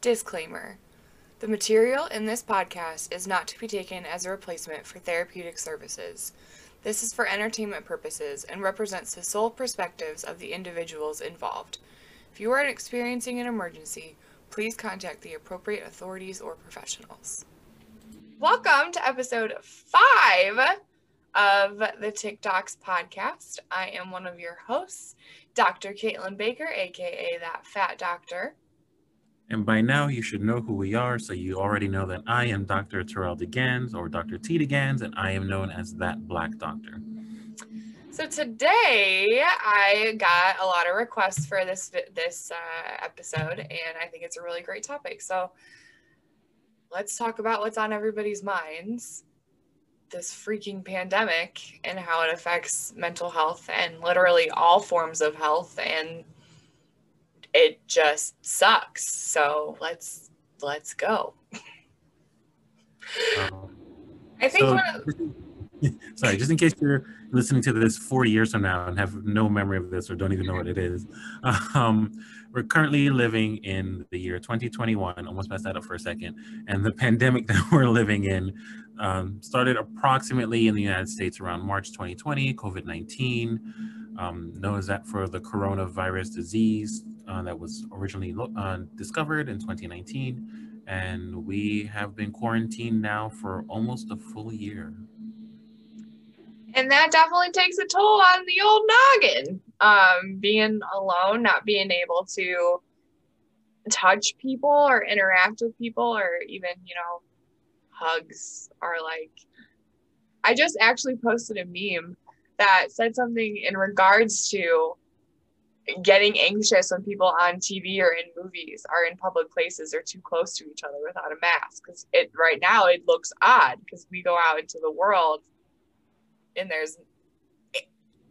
Disclaimer. The material in this podcast is not to be taken as a replacement for therapeutic services. This is for entertainment purposes and represents the sole perspectives of the individuals involved. If you are experiencing an emergency, please contact the appropriate authorities or professionals. Welcome to episode 5 of the TikToks podcast. I am one of your hosts, Dr. Caitlin Baker, aka That Fat Doctor. And by now, you should know who we are, so you already know that I am Dr. Terrell DeGans, or Dr. T. DeGans, and I am known as That Black Doctor. So today, I got a lot of requests for this episode, and I think it's a really great topic. So let's talk about what's on everybody's minds, this freaking pandemic, and how it affects mental health and literally all forms of health, and it just sucks. So let's go. I think sorry, just in case you're listening to this 40 years from now and have no memory of this or don't even know what it is, we're currently living in the year 2021. Almost messed that up for a second. And the pandemic that we're living in started approximately in the United States around March 2020, COVID-19, known as that for the coronavirus disease that was originally discovered in 2019. And we have been quarantined now for almost a full year. And that definitely takes a toll on the old noggin. Being alone, not being able to touch people or interact with people, or even, hugs are like. I just actually posted a meme that said something in regards to getting anxious when people on TV or in movies or in public places are too close to each other without a mask. Because right now it looks odd because we go out into the world and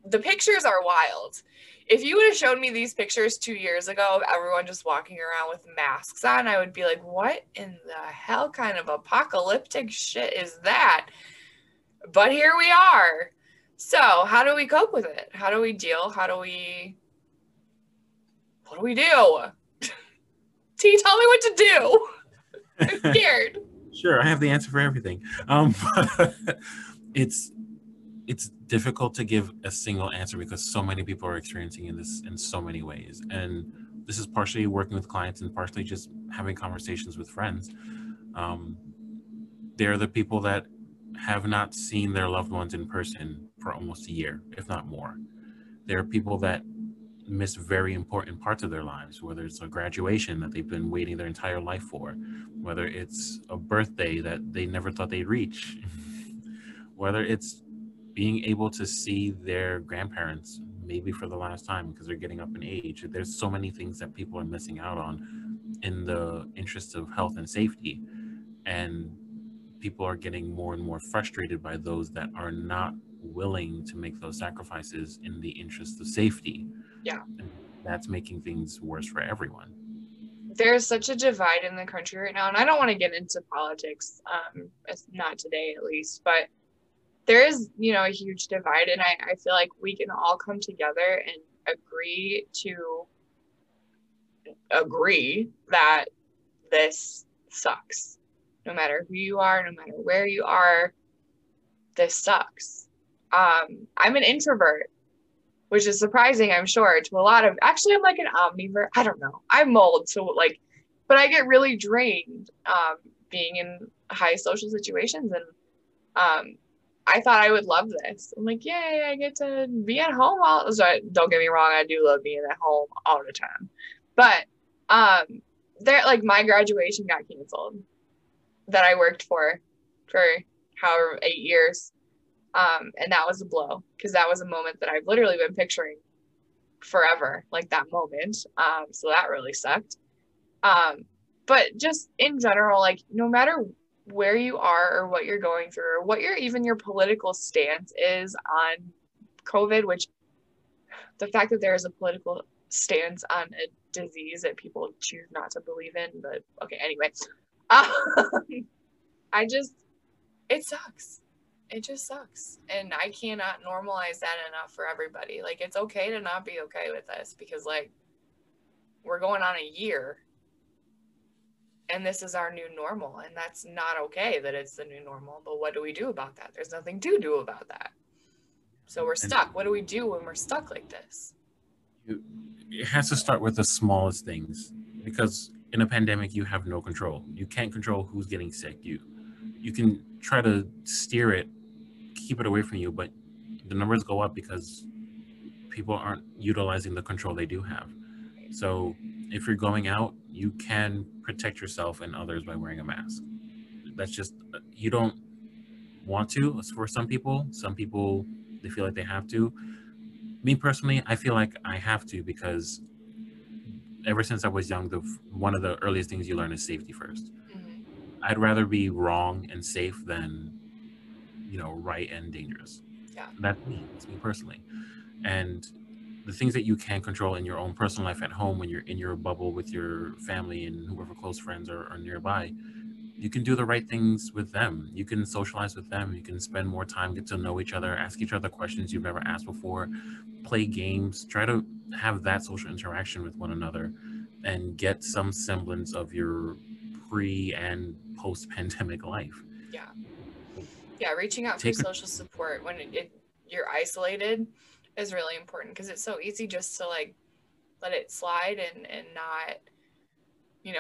the pictures are wild. If you would have shown me these pictures 2 years ago of everyone just walking around with masks on, I would be like, what in the hell kind of apocalyptic shit is that? But here we are. So how do we cope with it? How do we deal? What do we do? T, tell me what to do. I'm scared. Sure, I have the answer for everything. It's difficult to give a single answer because so many people are experiencing this in so many ways. And this is partially working with clients and partially just having conversations with friends. They're the people that have not seen their loved ones in person for almost a year, if not more. There are people that miss very important parts of their lives, whether it's a graduation that they've been waiting their entire life for, whether it's a birthday that they never thought they'd reach, whether it's being able to see their grandparents maybe for the last time because they're getting up in age. There's so many things that people are missing out on in the interest of health and safety. And people are getting more and more frustrated by those that are not willing to make those sacrifices in the interest of safety. Yeah. And that's making things worse for everyone. There's such a divide in the country right now. And I don't want to get into politics, not today at least, but there is, a huge divide, and I feel like we can all come together and agree that this sucks. No matter who you are, no matter where you are, this sucks. I'm an introvert, which is surprising, I'm sure, to a lot of, actually I'm like an omnivert, I don't know. I mold, but I get really drained being in high social situations, and I thought I would love this. I'm like, yay, I get to be at home all, so don't get me wrong, I do love being at home all the time. But my graduation got canceled that I worked for however 8 years. And that was a blow because that was a moment that I've literally been picturing forever, like that moment. So that really sucked. But just in general, like no matter where you are or what you're going through or what your political stance is on COVID, which the fact that there is a political stance on a disease that people choose not to believe in, but okay, anyway. It sucks. It just sucks. And I cannot normalize that enough for everybody. Like, it's okay to not be okay with this because, like, we're going on a year And this is our new normal. And that's not okay that it's the new normal. But what do we do about that? There's nothing to do about that. So we're stuck. What do we do when we're stuck like this? It has to start with the smallest things, because in a pandemic, you have no control. You can't control who's getting sick. You can try to steer it, keep it away from you, but the numbers go up because people aren't utilizing the control they do have. So if you're going out, you can protect yourself and others by wearing a mask. That's just, you don't want to. For some people, they feel like they have to. Me personally, I feel like I have to, because ever since I was young, one of the earliest things you learn is safety first. Mm-hmm. I'd rather be wrong and safe than, right and dangerous. Yeah. That's me personally. And the things that you can control in your own personal life at home, when you're in your bubble with your family and whoever close friends are nearby, you can do the right things with them. You can socialize with them. You can spend more time, get to know each other, ask each other questions you've never asked before, play games, try to have that social interaction with one another and get some semblance of your pre and post pandemic life. Yeah. Yeah. Reaching out for social support when you're isolated is really important, because it's so easy just to let it slide and not,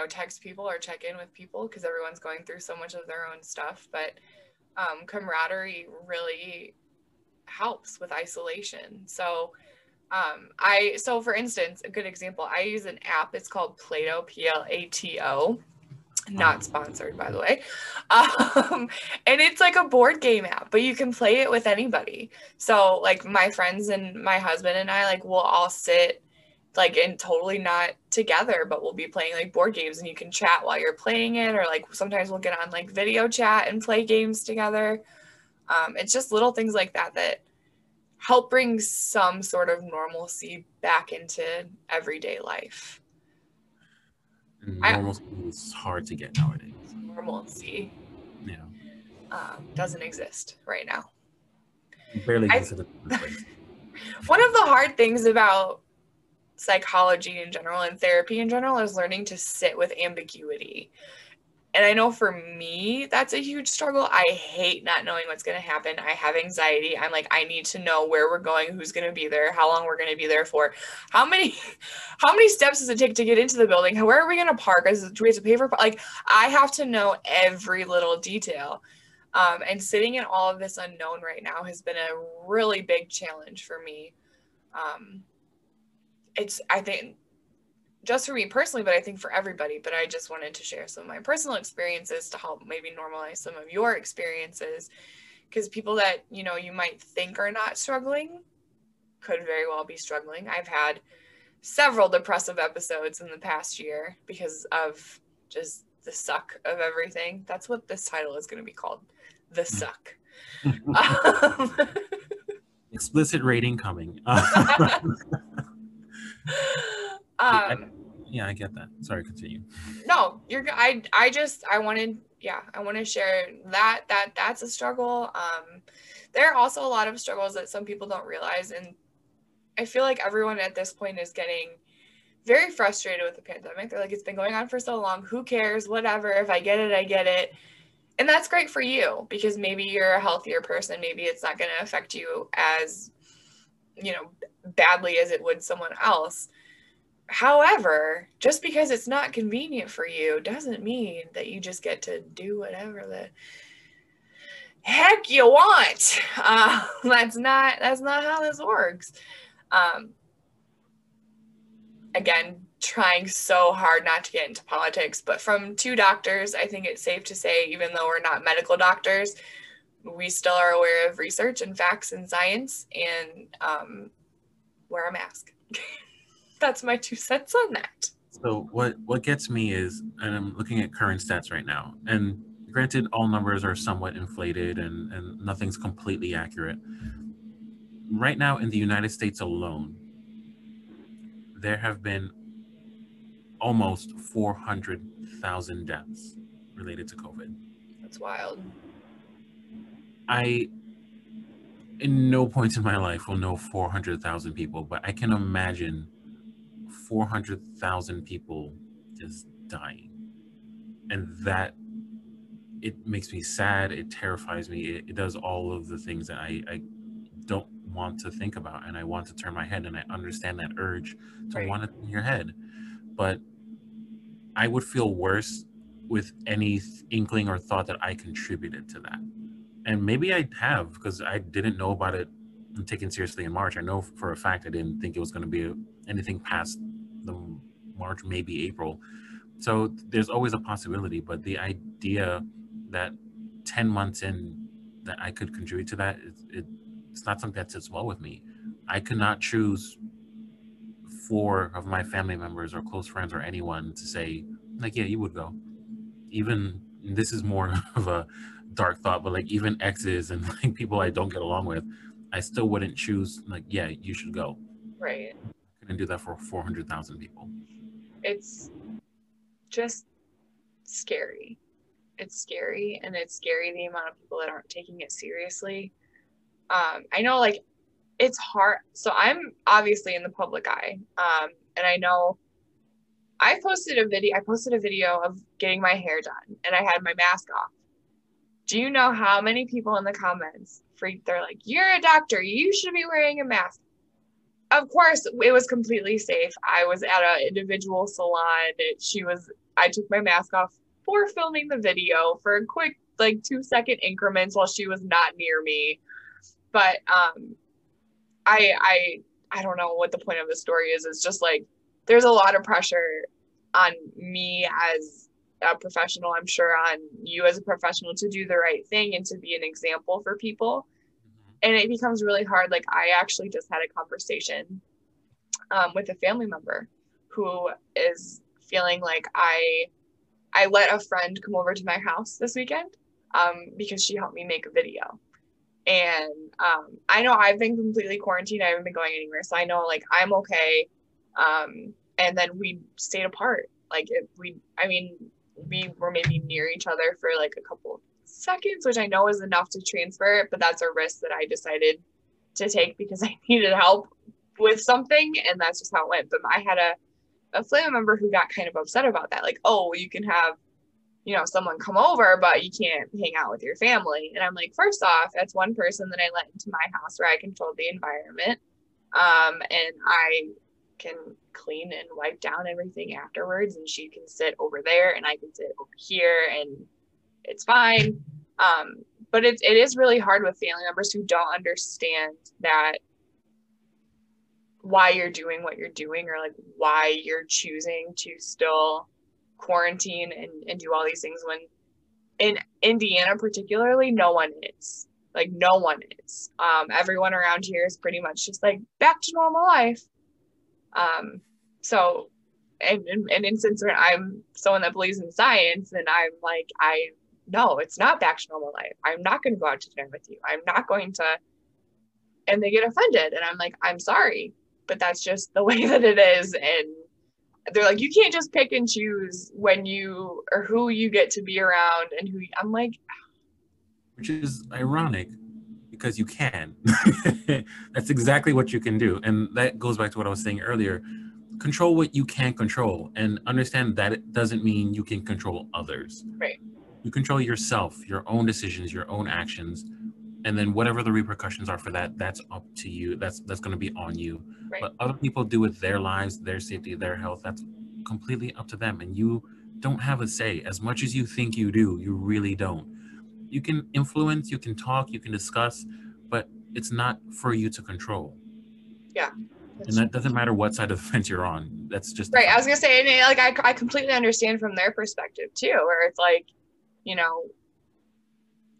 text people or check in with people, because everyone's going through so much of their own stuff. But camaraderie really helps with isolation. So so for instance, a good example, I use an app. It's called Plato, Plato, not sponsored, by the way. And it's like a board game app, but you can play it with anybody. So my friends and my husband and I, we'll all sit and totally not together, but we'll be playing board games, and you can chat while you're playing it, or sometimes we'll get on video chat and play games together. It's just little things like that that help bring some sort of normalcy back into everyday life. Normalcy is hard to get nowadays. Normalcy, yeah, doesn't exist right now. Barely. One of the hard things about psychology in general and therapy in general is learning to sit with ambiguity. And I know for me, that's a huge struggle. I hate not knowing what's going to happen. I have anxiety. I'm I need to know where we're going, who's going to be there, how long we're going to be there for, how many steps does it take to get into the building? Where are we going to park? Do we have to pay for, I have to know every little detail. And sitting in all of this unknown right now has been a really big challenge for me. I think just for me personally, but I think for everybody, but I just wanted to share some of my personal experiences to help maybe normalize some of your experiences, because people that, you might think are not struggling could very well be struggling. I've had several depressive episodes in the past year because of just the suck of everything. That's what this title is going to be called, The Suck. Explicit rating coming. Yeah, I get that. Sorry, continue. No, you're good. I want to share that that's a struggle. There are also a lot of struggles that some people don't realize, and I feel like everyone at this point is getting very frustrated with the pandemic. They're it's been going on for so long, who cares, whatever, if I get it, I get it. And that's great for you, because maybe you're a healthier person, maybe it's not going to affect you as badly as it would someone else. However, just because it's not convenient for you doesn't mean that you just get to do whatever the heck you want. That's not how this works. Again, trying so hard not to get into politics, but from two doctors, I think it's safe to say, even though we're not medical doctors, we still are aware of research and facts and science, and wear a mask. That's my 2 cents on that. So what gets me is, and I'm looking at current stats right now, and granted all numbers are somewhat inflated and nothing's completely accurate. Right now in the United States alone, there have been almost 400,000 deaths related to COVID. That's wild. I, in no point in my life, will know 400,000 people, but I can imagine 400,000 people just dying. And that, it makes me sad. It terrifies me. It does all of the things that I don't want to think about, and I want to turn my head, and I understand that urge to want to turn your head. But I would feel worse with any inkling or thought that I contributed to that. And maybe I have, because I didn't know about it and taken seriously in March. I know for a fact I didn't think it was going to be anything past the March, maybe April. So there's always a possibility, but the idea that 10 months in that I could contribute to that, it's not something that sits well with me. I could not choose 4 of my family members or close friends or anyone to say, like, yeah, you would go. Even, this is more of a dark thought, but like even exes and like people I don't get along with, I still wouldn't choose, like, yeah, you should go. Right. I couldn't do that for 400,000 people. It's just scary. It's scary, and it's scary the amount of people that aren't taking it seriously. I know, like, it's hard. So I'm obviously in the public eye, and I know I posted a video. I posted a video of getting my hair done, and I had my mask off. Do you know how many people in the comments freaked? They're like, "You're a doctor. You should be wearing a mask." Of course, it was completely safe. I was at an individual salon. I took my mask off for filming the video for a quick, like, 2-second increments while she was not near me. But I don't know what the point of the story is. It's just like, there's a lot of pressure on me as a professional, I'm sure on you as a professional, to do the right thing and to be an example for people. And it becomes really hard. Like, I actually just had a conversation with a family member who is feeling like I let a friend come over to my house this weekend because she helped me make a video. And I know I've been completely quarantined. I haven't been going anywhere. So I know, like, I'm okay. And then we stayed apart. Like, we were maybe near each other for like a couple of seconds, which I know is enough to transfer it, but that's a risk that I decided to take because I needed help with something, and that's just how it went. But I had a family member who got kind of upset about that, like, oh, you can have, you know, someone come over, but you can't hang out with your family. And I'm like, first off, that's one person that I let into my house where I controlled the environment, and I can clean and wipe down everything afterwards, and she can sit over there and I can sit over here, and it's fine. But it is really hard with family members who don't understand that why you're doing what you're doing, or like why you're choosing to still quarantine and do all these things when in Indiana particularly, no one is. Like, no one is. Everyone around here is pretty much just like back to normal life. So and in since I'm someone that believes in science, and I'm like, no, it's not back to normal life. I'm not going to go out to dinner with you. I'm not going to. And they get offended. And I'm like, I'm sorry, but that's just the way that it is. And they're like, you can't just pick and choose when you, or who you get to be around and who you, I'm like. Which is ironic because you can. That's exactly what you can do. And that goes back to what I was saying earlier. Control what you can control, and understand that it doesn't mean you can control others. Right. You control yourself, your own decisions, your own actions, and then whatever the repercussions are for that, that's up to you. That's going to be on you. Right. But other people do with their lives, their safety, their health, that's completely up to them. And you don't have a say. As much as you think you do, you really don't. You can influence, you can talk, you can discuss, but it's not for you to control. Yeah. And that doesn't matter what side of the fence you're on. That's just right. I was gonna say, and like I completely understand from their perspective too, where it's like, you know,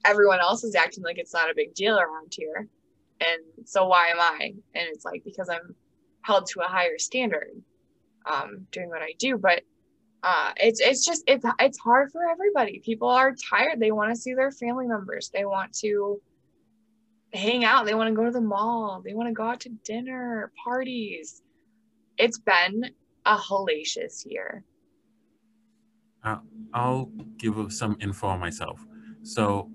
everyone else is acting like it's not a big deal around here, and so why am I? And it's like, because I'm held to a higher standard doing what I do. But it's just it's hard for everybody. People are tired. They want to see their family members. They want to hang out. They want to go to the mall. They want to go out to dinner, parties. It's been a hellacious year. I'll give some info on myself. So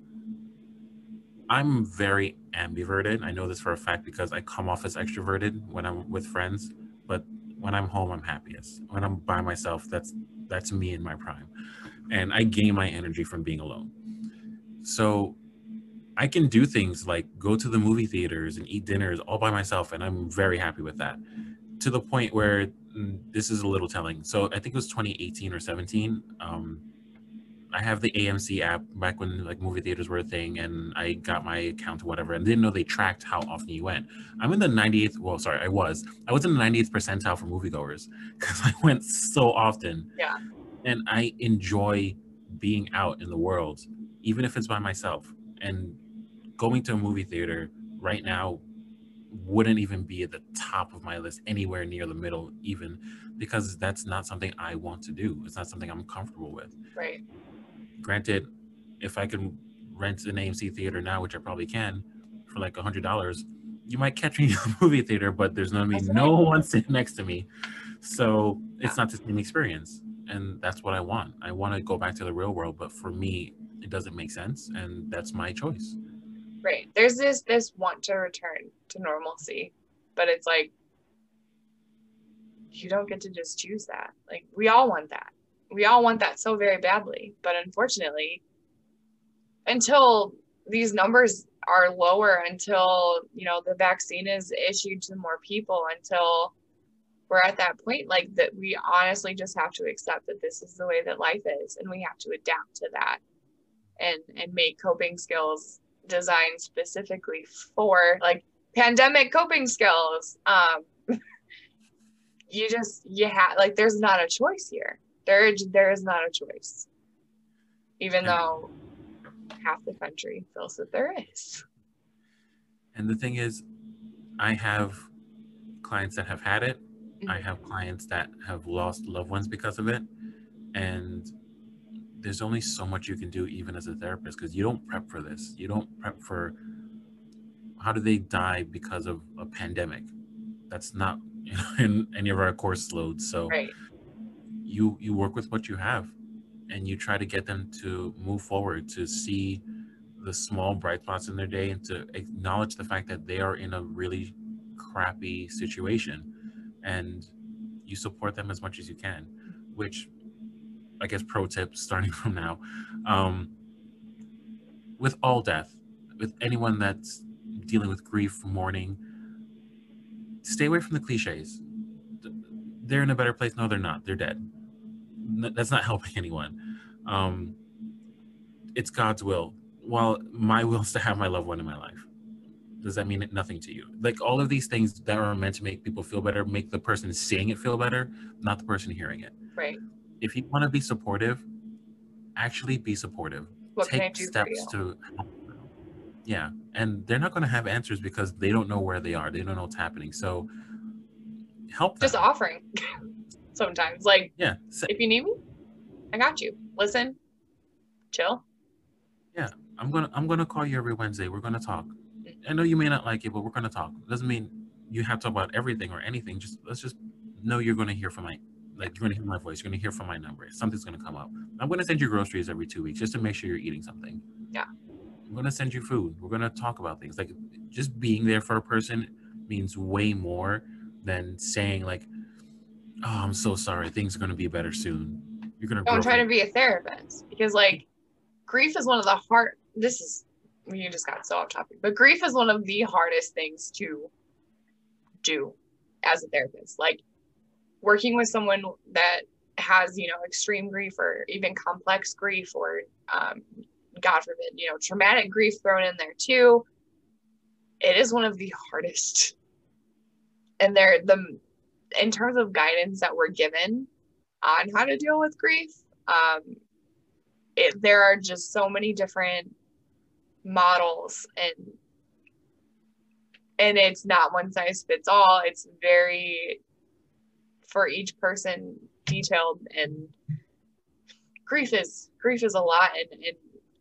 I'm very ambiverted. I know this for a fact because I come off as extroverted when I'm with friends, but when I'm home, I'm happiest. When I'm by myself, that's me in my prime. and I gain my energy from being alone. So I can do things like go to the movie theaters and eat dinners all by myself, and I'm very happy with that, to the point where this is a little telling. So I think it was 2018 or 17. I have the AMC app back when like movie theaters were a thing, and I got my account or whatever, and didn't know they tracked how often you went. I'm in the 98th, well, sorry, I was in the 98th percentile for moviegoers because I went so often. Yeah. And I enjoy being out in the world, even if it's by myself. And going to a movie theater right now wouldn't even be at the top of my list, anywhere near the middle even, because that's not something I want to do. It's not something I'm comfortable with. Right. Granted, if I can rent an AMC theater now, which I probably can, for like $100, you might catch me in a movie theater, but there's no one sitting next to me. So it's not the same experience. And that's what I want. I want to go back to the real world, but for me, it doesn't make sense. And that's my choice. Right. There's this want to return to normalcy, but it's like, you don't get to just choose that. Like, we all want that. We all want that so very badly, but unfortunately, until these numbers are lower, until, you know, the vaccine is issued to more people, until we're at that point, like, that we honestly just have to accept that this is the way that life is, and we have to adapt to that and make coping skills designed specifically for, like, pandemic coping skills. You there's not a choice here. There is not a choice, even though half the country feels that there is. And the thing is, I have clients that have had it. Mm-hmm. I have clients that have lost loved ones because of it. And there's only so much you can do, even as a therapist, because you don't prep for this. You don't prep for how do they die because of a pandemic. That's not, you know, in any of our course loads. So. Right. You work with what you have, and you try to get them to move forward, to see the small bright spots in their day, and to acknowledge the fact that they are in a really crappy situation, and you support them as much as you can, which I guess pro tip starting from now, with all death, with anyone that's dealing with grief, mourning, stay away from the cliches. They're in a better place. No, they're not. They're dead. That's not helping anyone. It's God's will. Well, my will is to have my loved one in my life. Does that mean nothing to you? Like, all of these things that are meant to make people feel better, make the person seeing it feel better, not the person hearing it. Right. If you want to be supportive, actually be supportive. What Take can I do steps for you? To Yeah. And they're not going to have answers because they don't know where they are. They don't know what's happening. So help them. Just offering sometimes, like, yeah, if you need me, I got you. Listen, chill. Yeah, I'm gonna call you every Wednesday. We're gonna talk. I know you may not like it, but we're gonna talk. Doesn't mean you have to talk about everything or anything. Just let's just know you're gonna hear from my, like, you're gonna hear my voice. You're gonna hear from my number. Something's gonna come up. I'm gonna send you groceries every 2 weeks just to make sure you're eating something. Yeah. I'm gonna send you food. We're gonna talk about things. Like, just being there for a person means way more than saying, like, oh, I'm so sorry, things are going to be better soon. You're going to Don't try to be a therapist, because, like, grief is one of the you just got so off topic, but grief is one of the hardest things to do as a therapist. Like, working with someone that has, you know, extreme grief or even complex grief, or God forbid, you know, traumatic grief thrown in there too. It is one of the hardest. And in terms of guidance that we're given on how to deal with grief, there are just so many different models, and it's not one size fits all. It's very, for each person, detailed, and grief is a lot. And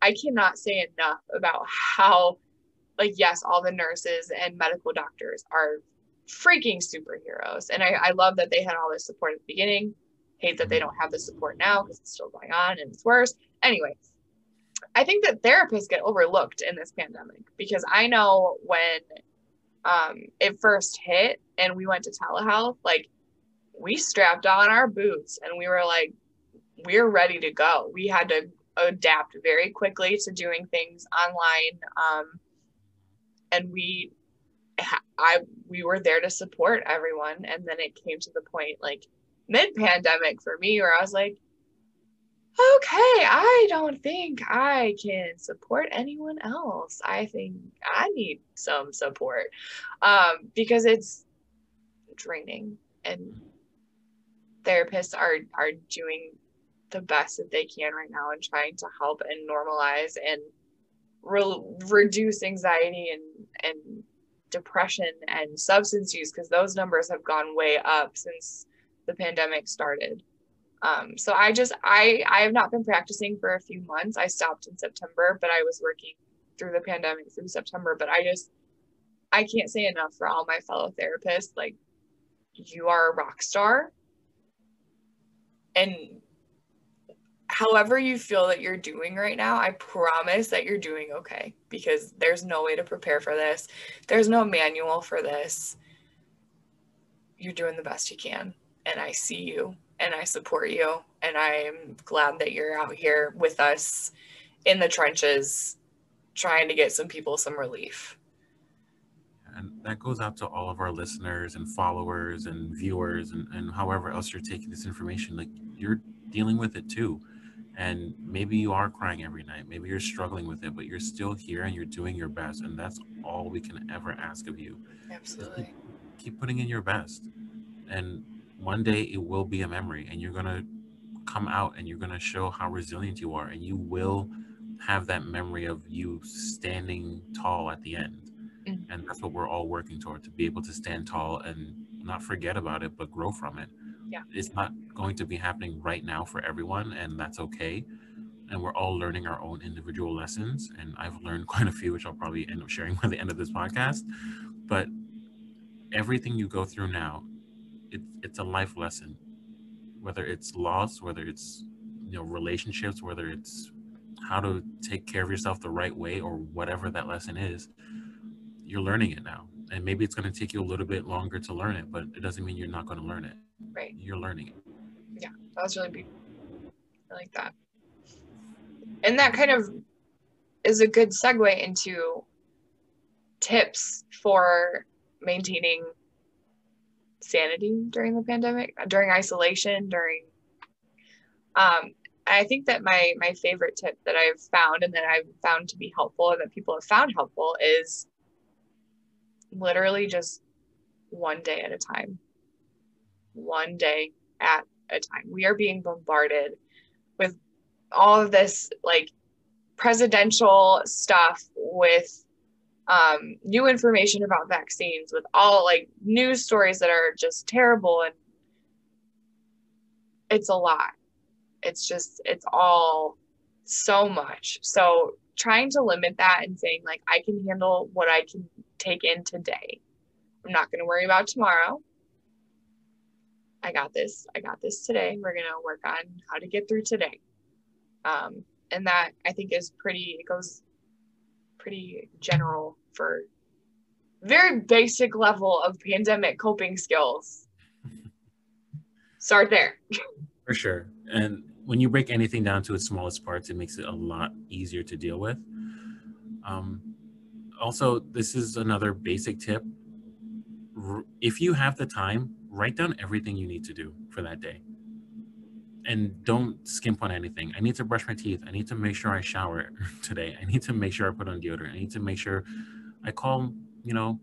I cannot say enough about how, like, yes, all the nurses and medical doctors are freaking superheroes, and I love that they had all this support at the beginning. Hate that they don't have the support now because it's still going on and it's worse. Anyway, I think that therapists get overlooked in this pandemic, because I know when it first hit and we went to telehealth, like, we strapped on our boots and we were like, we're ready to go. We had to adapt very quickly to doing things online. And we were there to support everyone. And then it came to the point like mid-pandemic for me where I was like, okay, I don't think I can support anyone else. I think I need some support because it's draining, and therapists are doing the best that they can right now and trying to help and normalize and reduce anxiety and depression and substance use, because those numbers have gone way up since the pandemic started. So I have not been practicing for a few months. I stopped in September, but I was working through the pandemic through September. But I can't say enough for all my fellow therapists. Like, you are a rock star. And however you feel that you're doing right now, I promise that you're doing okay, because there's no way to prepare for this. There's no manual for this. You're doing the best you can. And I see you. And I support you, and I'm glad that you're out here with us in the trenches trying to get some people some relief. And that goes out to all of our listeners and followers and viewers and however else you're taking this information. Like, you're dealing with it too. And maybe you are crying every night. Maybe you're struggling with it, but you're still here and you're doing your best. And that's all we can ever ask of you. Absolutely. Keep putting in your best. And one day it will be a memory, and you're going to come out and you're going to show how resilient you are, and you will have that memory of you standing tall at the end. Mm-hmm. And that's what we're all working toward, to be able to stand tall and not forget about it, but grow from it. Yeah. It's not going to be happening right now for everyone, and that's okay. And we're all learning our own individual lessons. And I've learned quite a few, which I'll probably end up sharing by the end of this podcast. But everything you go through now, it's a life lesson, whether it's loss, whether it's, you know, relationships, whether it's how to take care of yourself the right way, or whatever that lesson is, you're learning it now. And maybe it's going to take you a little bit longer to learn it, but it doesn't mean you're not going to learn it. Right. You're learning it. Yeah, that was really beautiful. I like that. And that kind of is a good segue into tips for maintaining sanity during the pandemic, during isolation, during I think that my favorite tip that I've found, and that I've found to be helpful, and that people have found helpful, is literally just one day at a time. We are being bombarded with all of this like presidential stuff, with new information about vaccines, with all like news stories that are just terrible. And it's a lot. It's all so much. So trying to limit that and saying like, I can handle what I can take in today. I'm not going to worry about tomorrow. I got this today. We're going to work on how to get through today. And that I think is pretty general for very basic level of pandemic coping skills. Start there. For sure. And when you break anything down to its smallest parts, it makes it a lot easier to deal with. Also, this is another basic tip. If you have the time, write down everything you need to do for that day. And don't skimp on anything. I need to brush my teeth. I need to make sure I shower today. I need to make sure I put on deodorant. I need to make sure I call, you know,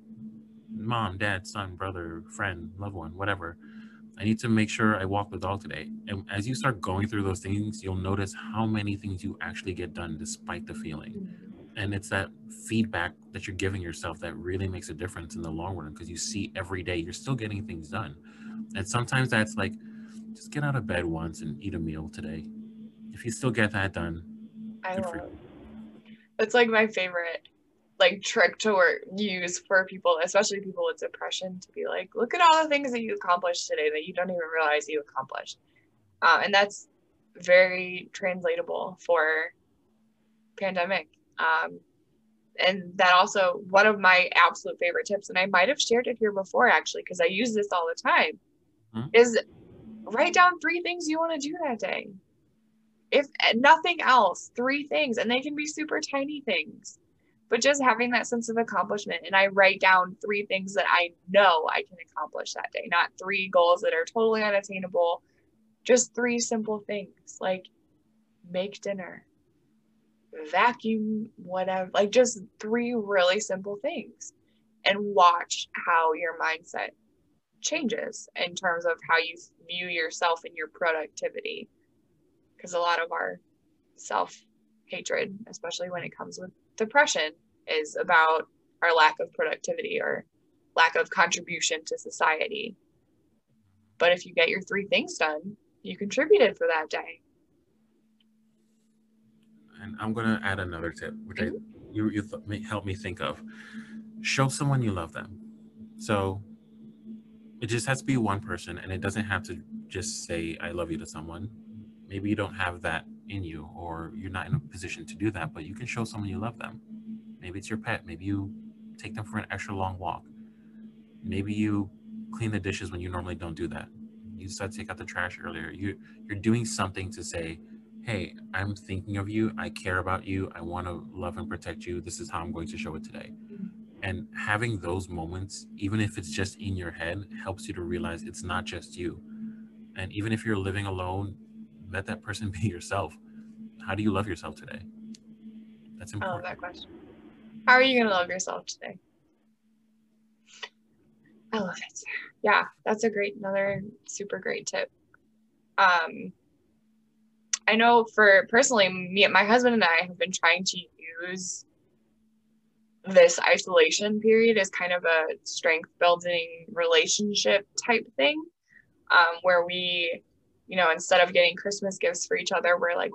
mom, dad, son, brother, friend, loved one, whatever. I need to make sure I walk the dog today. And as you start going through those things, you'll notice how many things you actually get done despite the feeling. And it's that feedback that you're giving yourself that really makes a difference in the long run, because you see every day you're still getting things done. And sometimes that's like, just get out of bed once and eat a meal today. If you still get that done, good for you. That's like my favorite like trick to use for people, especially people with depression, to be like, look at all the things that you accomplished today that you don't even realize you accomplished. And that's very translatable for pandemic. And that also, one of my absolute favorite tips, and I might have shared it here before actually, because I use this all the time, is write down 3 things you want to do that day. If nothing else, 3 things, and they can be super tiny things, but just having that sense of accomplishment. And I write down 3 things that I know I can accomplish that day, not 3 goals that are totally unattainable, just 3 simple things, like make dinner, vacuum, whatever, like just 3 really simple things, and watch how your mindset changes in terms of how you view yourself and your productivity. Because a lot of our self-hatred, especially when it comes with depression, is about our lack of productivity or lack of contribution to society. But if you get your 3 things done, you contributed for that day. And I'm going to add another tip, which you helped me think of. Show someone you love them. So it just has to be one person, and it doesn't have to just say, I love you to someone. Maybe you don't have that in you, or you're not in a position to do that, but you can show someone you love them. Maybe it's your pet. Maybe you take them for an extra long walk. Maybe you clean the dishes when you normally don't do that. You said take out the trash earlier. You're doing something to say, hey, I'm thinking of you. I care about you. I want to love and protect you. This is how I'm going to show it today. And having those moments, even if it's just in your head, helps you to realize it's not just you. And even if you're living alone, let that person be yourself. How do you love yourself today? That's important. I love that question. How are you going to love yourself today? I love it. Yeah, that's a great, another super great tip. I know for personally, my husband and I have been trying to use this isolation period as kind of a strength building relationship type thing, where we, you know, instead of getting Christmas gifts for each other, we're like,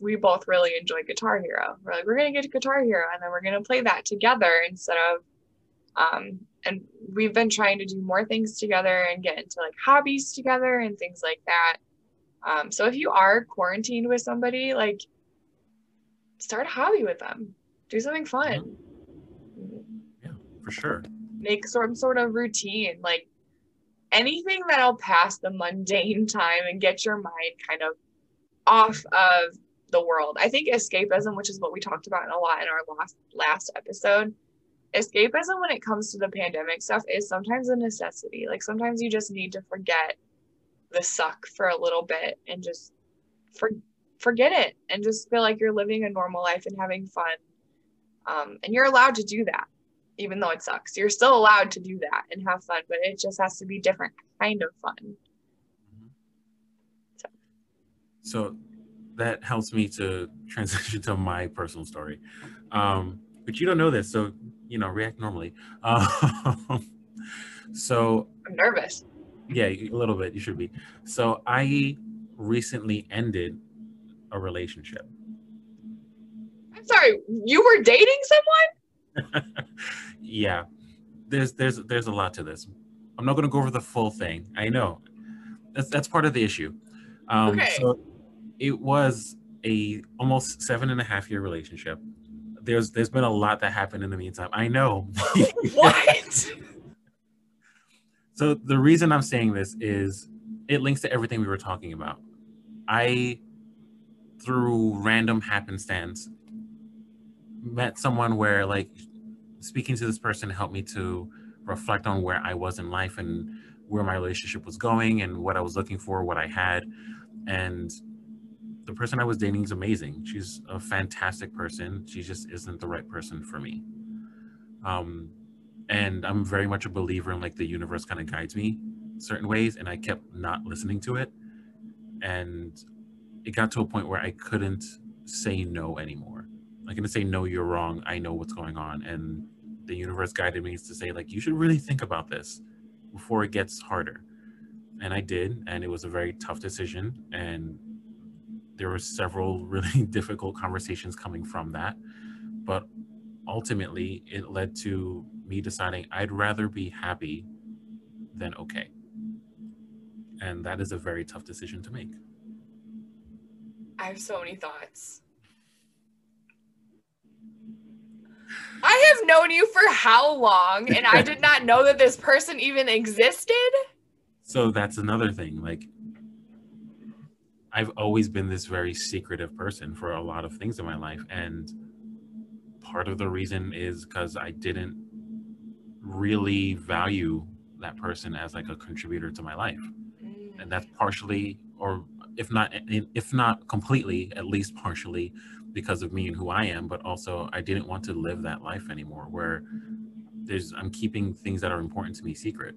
we both really enjoy Guitar Hero. We're like, we're going to get Guitar Hero, and then we're going to play that together instead of, and we've been trying to do more things together and get into like hobbies together and things like that. So if you are quarantined with somebody, like start a hobby with them, do something fun. Yeah, for sure. Make some sort of routine, like anything that'll pass the mundane time and get your mind kind of off of the world. I think escapism, which is what we talked about a lot in our last episode, escapism when it comes to the pandemic stuff is sometimes a necessity. Like sometimes you just need to forget the suck for a little bit and just forget it and just feel like you're living a normal life and having fun. And you're allowed to do that, even though it sucks. You're still allowed to do that and have fun, but it just has to be different kind of fun. Mm-hmm. So that helps me to transition to my personal story. But you don't know this, so, you know, react normally. So I'm nervous. Yeah, a little bit. You should be. So I recently ended a relationship. I'm sorry, you were dating someone? Yeah, there's a lot to this. I'm not going to go over the full thing. I know that's part of the issue. Okay. So it was a almost 7.5-year relationship. There's been a lot that happened in the meantime. I know. What? So the reason I'm saying this is it links to everything we were talking about. I, through random happenstance, met someone where, like, speaking to this person helped me to reflect on where I was in life and where my relationship was going and what I was looking for, what I had. And the person I was dating is amazing. She's a fantastic person. She just isn't the right person for me. And I'm very much a believer in, like, the universe kind of guides me certain ways, and I kept not listening to it. And it got to a point where I couldn't say no anymore. I couldn't say, no, you're wrong. I know what's going on. And the universe guided me to say, like, you should really think about this before it gets harder. And I did. And it was a very tough decision. And there were several really difficult conversations coming from that. But ultimately, it led to me deciding I'd rather be happy than okay. And that is a very tough decision to make. I have so many thoughts. I have known you for how long, and I did not know that this person even existed? So that's another thing. Like, I've always been this very secretive person for a lot of things in my life. And part of the reason is because I didn't really value that person as like a contributor to my life. And that's partially, or if not completely, at least partially because of me and who I am, but also I didn't want to live that life anymore where I'm keeping things that are important to me secret.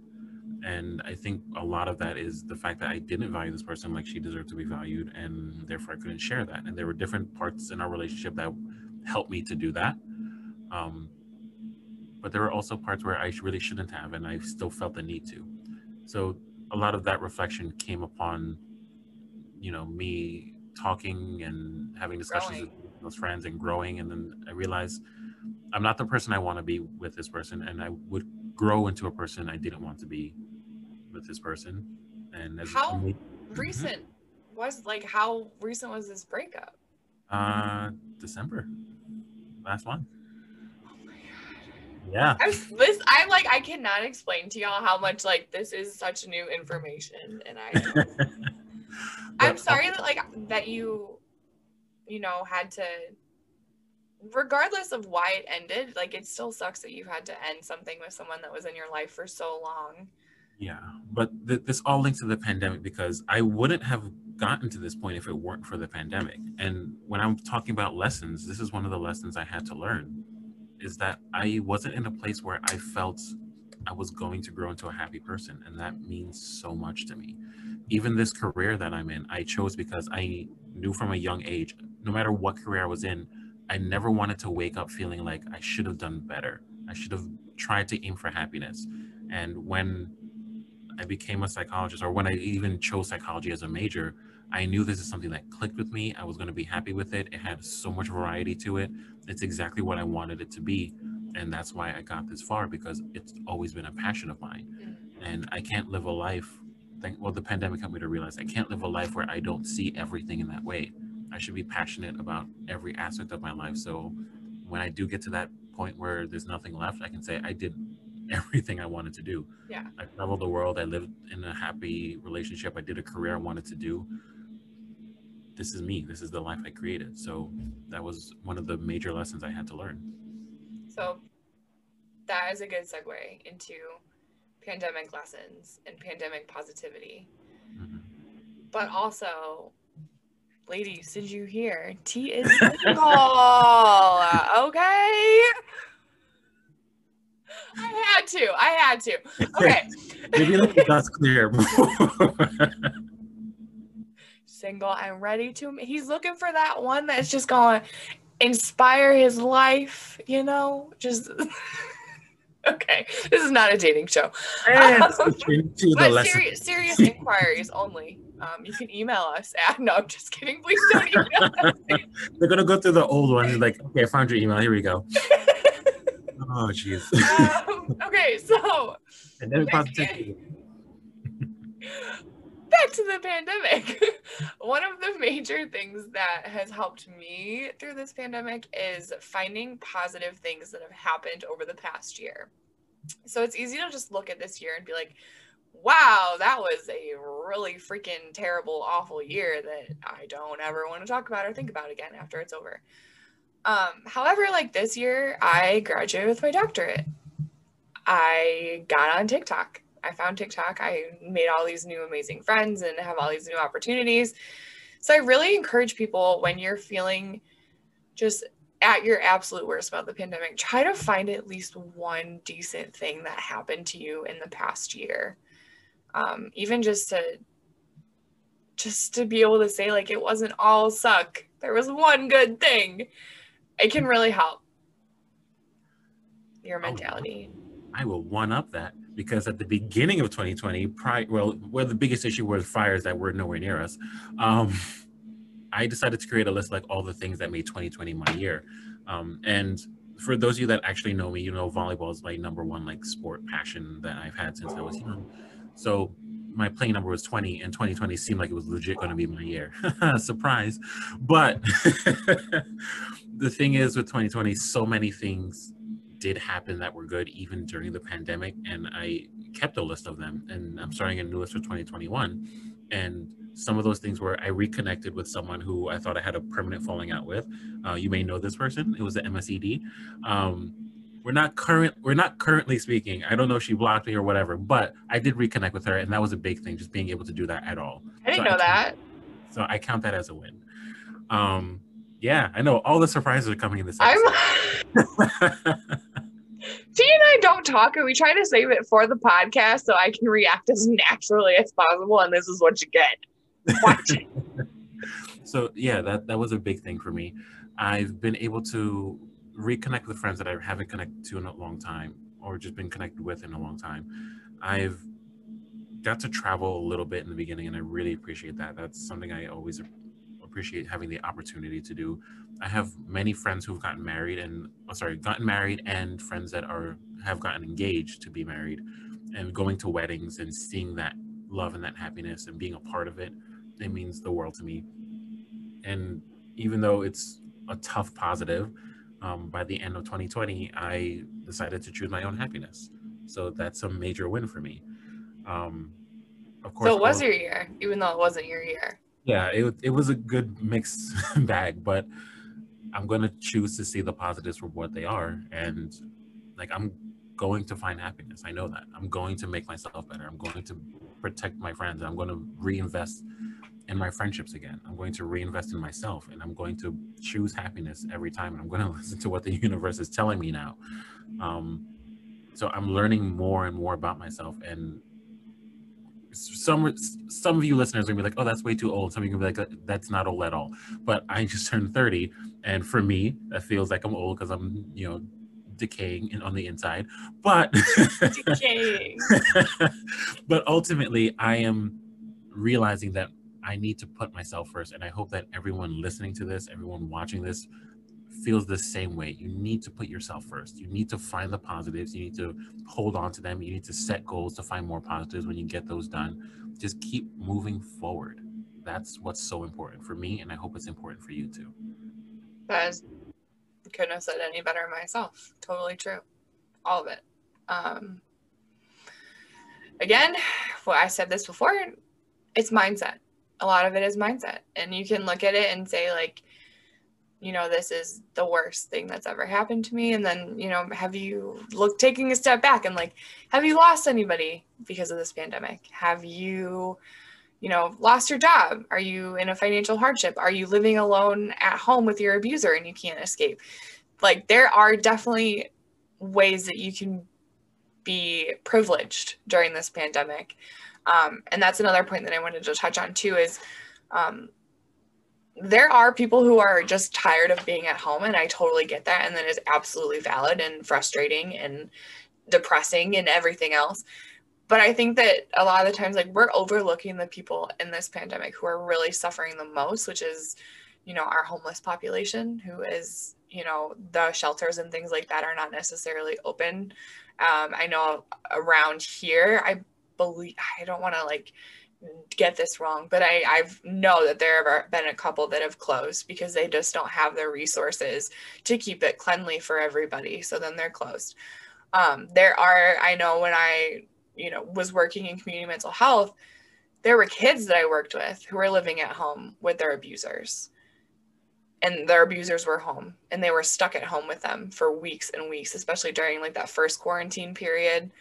And I think a lot of that is the fact that I didn't value this person like she deserved to be valued, and therefore I couldn't share that. And there were different parts in our relationship that helped me to do that. But there were also parts where I really shouldn't have, and I still felt the need to. So a lot of that reflection came upon, me talking and having discussions with those friends and growing. And then I realized I'm not the person I want to be with this person, and I would grow into a person I didn't want to be with this person. And as how recent was this breakup? December, last month. Oh my god. Yeah. I'm like, I cannot explain to y'all how much like this is such new information, and I'm sorry that you had to. Regardless of why it ended, like it still sucks that you had to end something with someone that was in your life for so long. Yeah, but this all links to the pandemic, because I wouldn't have gotten to this point if it weren't for the pandemic. And when I'm talking about lessons, this is one of the lessons I had to learn, is that I wasn't in a place where I felt I was going to grow into a happy person. And that means so much to me. Even this career that I'm in, I chose because I knew from a young age, no matter what career I was in, I never wanted to wake up feeling like I should have done better. I should have tried to aim for happiness. And when I became a psychologist, or when I even chose psychology as a major, I knew this is something that clicked with me. I was going to be happy with it. It had so much variety to it. It's exactly what I wanted it to be. And that's why I got this far, because it's always been a passion of mine. And I can't live a life, the pandemic helped me to realize I can't live a life where I don't see everything in that way. I should be passionate about every aspect of my life. So when I do get to that point where there's nothing left, I can say I did everything I wanted to do. Yeah. I traveled the world. I lived in a happy relationship. I did a career I wanted to do. This is me. This is the life I created. So that was one of the major lessons I had to learn. So that is a good segue into pandemic lessons and pandemic positivity. Mm-hmm. But also, ladies, did you hear? T is single. Okay. I had to. Okay. Maybe let the dust clear. Single and ready to. He's looking for that one that's just going to inspire his life, just. Okay, this is not a dating show. But serious inquiries only. You can email us at, no, I'm just kidding. Please don't email us. They're going to go through the old one. You're like, okay, I found your email. Here we go. Oh, jeez. Okay, so. Pandemic positivity. Back to the pandemic. One of the major things that has helped me through this pandemic is finding positive things that have happened over the past year. So it's easy to just look at this year and be like, wow, that was a really freaking terrible, awful year that I don't ever want to talk about or think about again after it's over. However, this year, I graduated with my doctorate. I got on TikTok. I found TikTok. I made all these new amazing friends and have all these new opportunities. So I really encourage people, when you're feeling just at your absolute worst about the pandemic, try to find at least one decent thing that happened to you in the past year. Even just to be able to say it wasn't all suck. There was one good thing. It can really help your mentality. I will one up that, because at the beginning of 2020, where the biggest issue was fires that were nowhere near us, I decided to create a list, all the things that made 2020 my year. And for those of you that actually know me, volleyball is my number one, sport passion that I've had since I was young. So my playing number was 20, and 2020 seemed like it was legit going to be my year. Surprise. But the thing is, with 2020, so many things did happen that were good even during the pandemic, and I kept a list of them, and I'm starting a new list for 2021. And some of those things were, I reconnected with someone who I thought I had a permanent falling out with. You may know this person. It was the MSED. We're not currently speaking. I don't know if she blocked me or whatever, but I did reconnect with her, and that was a big thing, just being able to do that at all. So I count that as a win. Yeah, I know all the surprises are coming in this episode. T and I don't talk, and we try to save it for the podcast so I can react as naturally as possible, and this is what you get. Watch it. So yeah, that was a big thing for me. I've been able to reconnect with friends that I haven't connected to in a long time, or just been connected with in a long time. I've got to travel a little bit in the beginning, and I really appreciate that. That's something I always appreciate having the opportunity to do. I have many friends who've gotten married and friends that have gotten engaged to be married, and going to weddings and seeing that love and that happiness and being a part of it, it means the world to me. And even though it's a tough positive, by the end of 2020, I decided to choose my own happiness. So that's a major win for me. Of course, so it was your year, even though it wasn't your year. Yeah, it was a good mixed bag, but I'm going to choose to see the positives for what they are. And like, I'm going to find happiness. I know that. I'm going to make myself better. I'm going to protect my friends. I'm going to reinvest in my friendships again. I'm going to reinvest in myself, and I'm going to choose happiness every time. And I'm going to listen to what the universe is telling me now. So I'm learning more and more about myself. And some of you listeners are going to be like, oh, that's way too old. Some of you are going to be like, that's not old at all. But I just turned 30. And for me, that feels like I'm old because I'm, decaying on the inside. But decaying. But ultimately, I am realizing that I need to put myself first. And I hope that everyone listening to this, everyone watching this, feels the same way. You need to put yourself first. You need to find the positives. You need to hold on to them. You need to set goals to find more positives. When you get those done, just keep moving forward. That's what's so important for me, and I hope it's important for you too. I couldn't have said any better myself. Totally true. All of it. Again, well, I said this before, it's mindset. A lot of it is mindset, and you can look at it and say like, this is the worst thing that's ever happened to me. And then, have you taking a step back and like, have you lost anybody because of this pandemic? Have you, lost your job? Are you in a financial hardship? Are you living alone at home with your abuser and you can't escape? Like, there are definitely ways that you can be privileged during this pandemic. And that's another point that I wanted to touch on too is, there are people who are just tired of being at home, and I totally get that, and that is absolutely valid and frustrating and depressing and everything else. But I think that a lot of the times, like, we're overlooking the people in this pandemic who are really suffering the most, which is, our homeless population, who is, the shelters and things like that are not necessarily open. I know around here, I don't want to get this wrong, but I've know that there have been a couple that have closed because they just don't have the resources to keep it cleanly for everybody. So then they're closed. I know when I, was working in community mental health, there were kids that I worked with who were living at home with their abusers, and their abusers were home, and they were stuck at home with them for weeks and weeks, especially during that first quarantine period.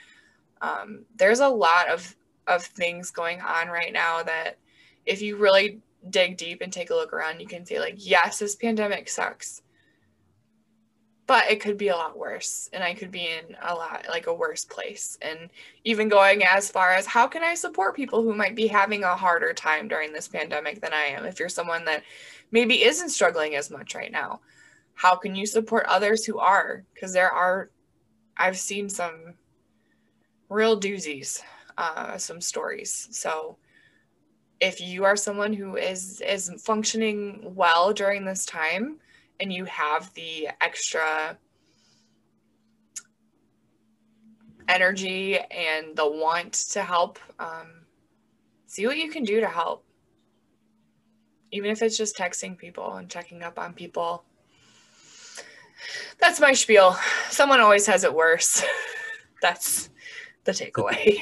There's a lot of things going on right now that if you really dig deep and take a look around, you can say yes, this pandemic sucks, but it could be a lot worse, and I could be in a worse place. And even going as far as, how can I support people who might be having a harder time during this pandemic than I am? If you're someone that maybe isn't struggling as much right now, how can you support others who are? Because I've seen some real doozies, some stories. So if you are someone who is functioning well during this time, and you have the extra energy and the want to help, see what you can do to help. Even if it's just texting people and checking up on people. That's my spiel. Someone always has it worse. That's the takeaway.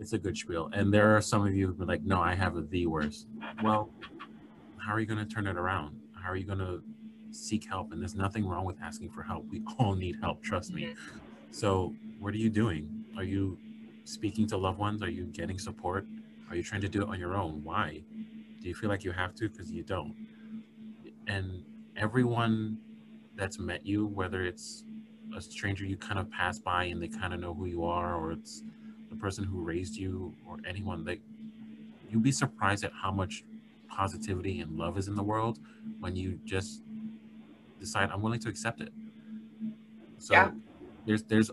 It's a good spiel. And there are some of you who've been like, no, I have the worst. Well, how are you going to turn it around? How are you going to seek help? And there's nothing wrong with asking for help. We all need help. Trust me. So what are you doing? Are you speaking to loved ones? Are you getting support? Are you trying to do it on your own? Why? Do you feel like you have to? Because you don't. And everyone that's met you, whether it's a stranger you kind of pass by and they kind of know who you are, or it's the person who raised you, or anyone, like, you'd be surprised at how much positivity and love is in the world when you just decide, I'm willing to accept it. So yeah. There's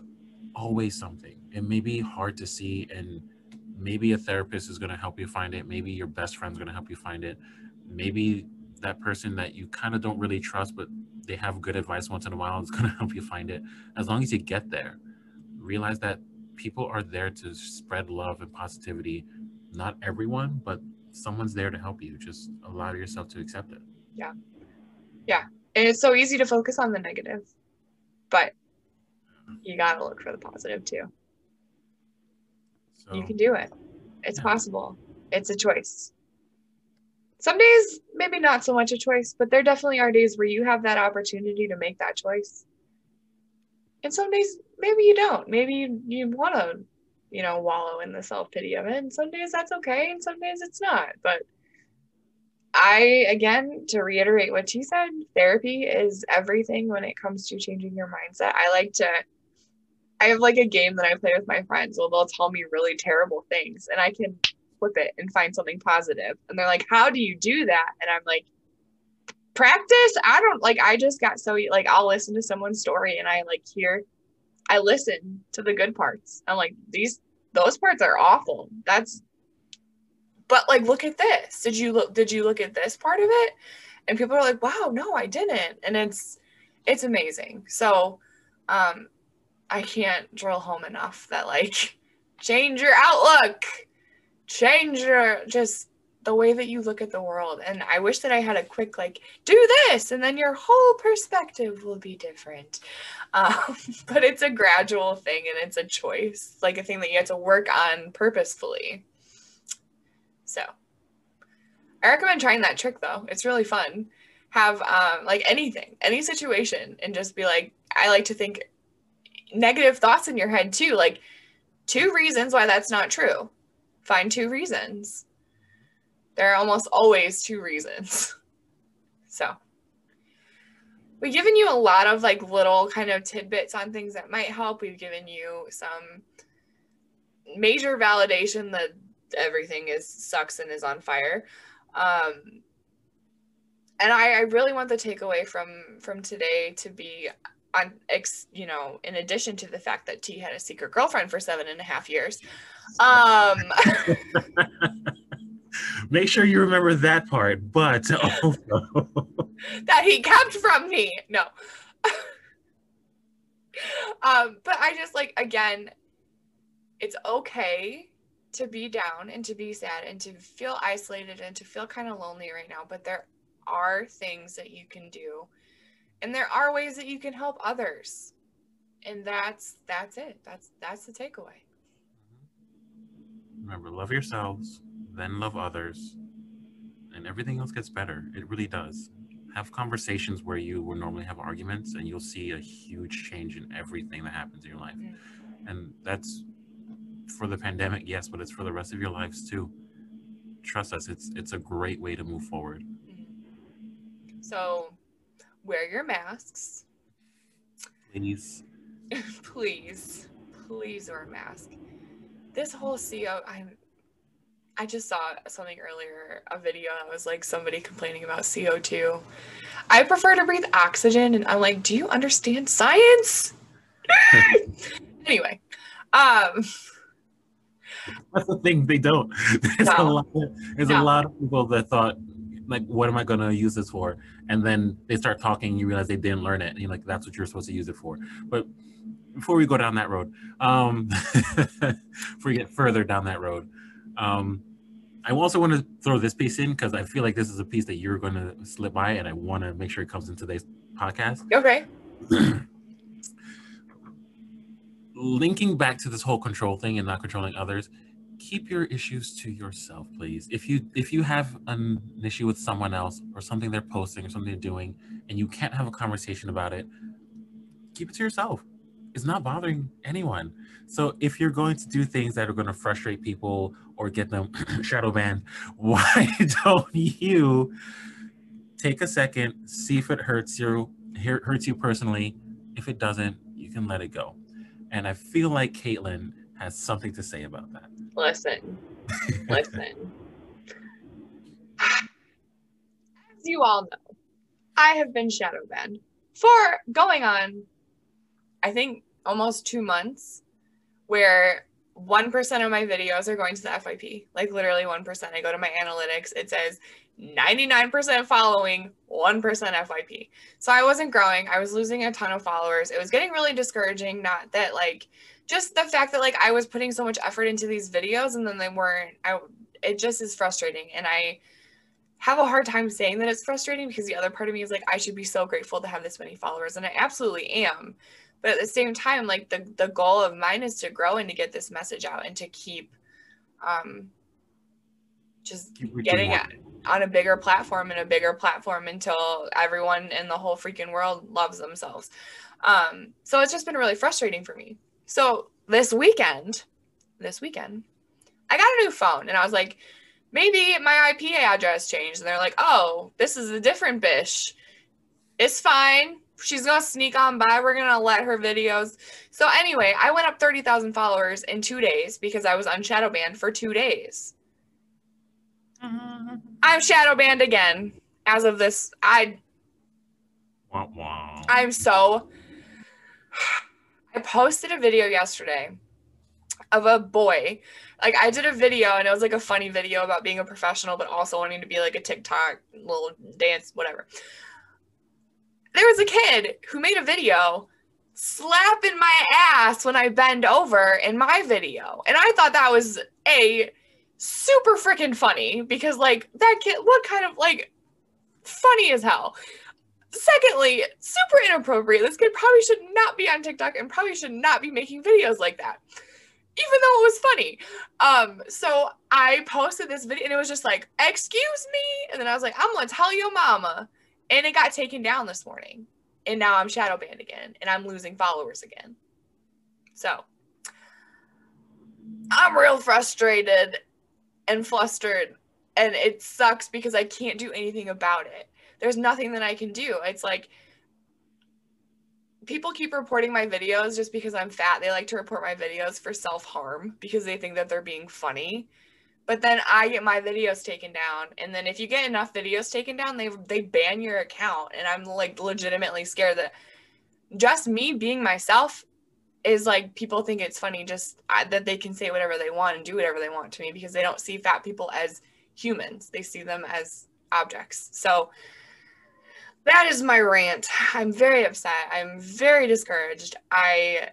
always something. It may be hard to see, and maybe a therapist is going to help you find it. Maybe your best friend's going to help you find it. Maybe that person that you kind of don't really trust, but they have good advice once in a while, is going to help you find it. As long as you get there, realize that people are there to spread love and positivity. Not everyone, but someone's there to help you. Just allow yourself to accept it. Yeah. Yeah. And it's so easy to focus on the negative, but you got to look for the positive too. So, you can do it. It's possible. It's a choice. Some days, maybe not so much a choice, but there definitely are days where you have that opportunity to make that choice. And some days, maybe you don't. Maybe you want to, you know, wallow in the self-pity of it. And some days that's okay, and some days it's not. But I, again, to reiterate what she said, therapy is everything when it comes to changing your mindset. I have like a game that I play with my friends. Well, they'll tell me really terrible things, and I can flip it and find something positive. And they're like, how do you do that? And I'm like, practice. I just got so, like, I'll listen to someone's story, and I listen to the good parts. I'm like, those parts are awful. But like, look at this. Did you look at this part of it? And people are like, wow, no, I didn't. And it's amazing. So, I can't drill home enough that, like, change your outlook, change your, just the way that you look at the world. And I wish that I had a quick, like, do this, and then your whole perspective will be different. But it's a gradual thing, and it's a choice, like a thing that you have to work on purposefully. So I recommend trying that trick though. It's really fun. Have like anything, any situation, and just be like, I like to think negative thoughts in your head too, like 2 reasons why that's not true. Find 2 reasons. There are almost always 2 reasons. So we've given you a lot of like little kind of tidbits on things that might help. We've given you some major validation that everything sucks and is on fire. And I really want the takeaway from today to be, you know, in addition to the fact that T had a secret girlfriend for 7.5 years. Make sure you remember that part, but also that he kept from me. No. But I just, like, again, it's okay to be down and to be sad and to feel isolated and to feel kind of lonely right now, but there are things that you can do. And there are ways that you can help others. And that's it. That's the takeaway. Remember, love yourselves, then love others, and everything else gets better. It really does. Have conversations where you would normally have arguments, and you'll see a huge change in everything that happens in your life. Mm-hmm. And that's for the pandemic, yes, but it's for the rest of your lives too. Trust us, it's a great way to move forward. Mm-hmm. So, wear your masks. Please. Please. Please wear a mask. This whole CO, I just saw something earlier, a video that was like somebody complaining about CO2. I prefer to breathe oxygen, and I'm like, do you understand science? Anyway. That's the thing, they don't. There's a lot of people that thought, like, what am I going to use this for? And then they start talking, and you realize they didn't learn it. And you're like, that's what you're supposed to use it for. But before we go down that road, before we get further down that road, I also want to throw this piece in, because I feel like this is a piece that you're going to slip by, and I want to make sure it comes in today's podcast. Okay. Linking back to this whole control thing and not controlling others, keep your issues to yourself, please. If you have an issue with someone else or something they're posting or something they're doing and you can't have a conversation about it, keep it to yourself. It's not bothering anyone. So if you're going to do things that are going to frustrate people or get them shadow banned, why don't you take a second, see if it hurts you personally. If it doesn't, you can let it go. And I feel like Caitlin has something to say about that. Listen. As you all know, I have been shadow banned for going on, I think, almost 2 months, where 1% of my videos are going to the FYP. Like, literally 1%. I go to my analytics. It says 99% following, 1% FYP. So I wasn't growing. I was losing a ton of followers. It was getting really discouraging. Not that, like, just the fact that, like, I was putting so much effort into these videos and then they weren't. It just is frustrating. And I have a hard time saying that it's frustrating, because the other part of me is like, I should be so grateful to have this many followers. And I absolutely am. But at the same time, like, the goal of mine is to grow and to get this message out and to keep keep getting it on a bigger platform and a bigger platform until everyone in the whole freaking world loves themselves. So it's just been really frustrating for me. So this weekend, I got a new phone, and I was like, maybe my IP address changed. And they're like, oh, this is a different bitch. It's fine. She's going to sneak on by. We're going to let her videos. So anyway, I went up 30,000 followers in 2 days because I was on shadow banned for 2 days. I'm shadow banned again as of this. I posted a video yesterday of a boy. Like, I did a video, and it was like a funny video about being a professional, but also wanting to be like a TikTok little dance, whatever. There was a kid who made a video slapping my ass when I bend over in my video. And I thought that was super freaking funny, because, like, that kid, what kind of, like, funny as hell. Secondly, super inappropriate. This kid probably should not be on TikTok and probably should not be making videos like that, even though it was funny. So I posted this video, and it was just like, excuse me. And then I was like, I'm going to tell your mama. And it got taken down this morning. And now I'm shadow banned again. And I'm losing followers again. So I'm real frustrated and flustered. And it sucks because I can't do anything about it. There's nothing that I can do. It's like, people keep reporting my videos just because I'm fat. They like to report my videos for self-harm because they think that they're being funny. But then I get my videos taken down. And then if you get enough videos taken down, they ban your account. And I'm, like, legitimately scared that just me being myself is, like, people think it's funny that they can say whatever they want and do whatever they want to me, because they don't see fat people as humans. They see them as objects. So that is my rant. I'm very upset. I'm very discouraged. I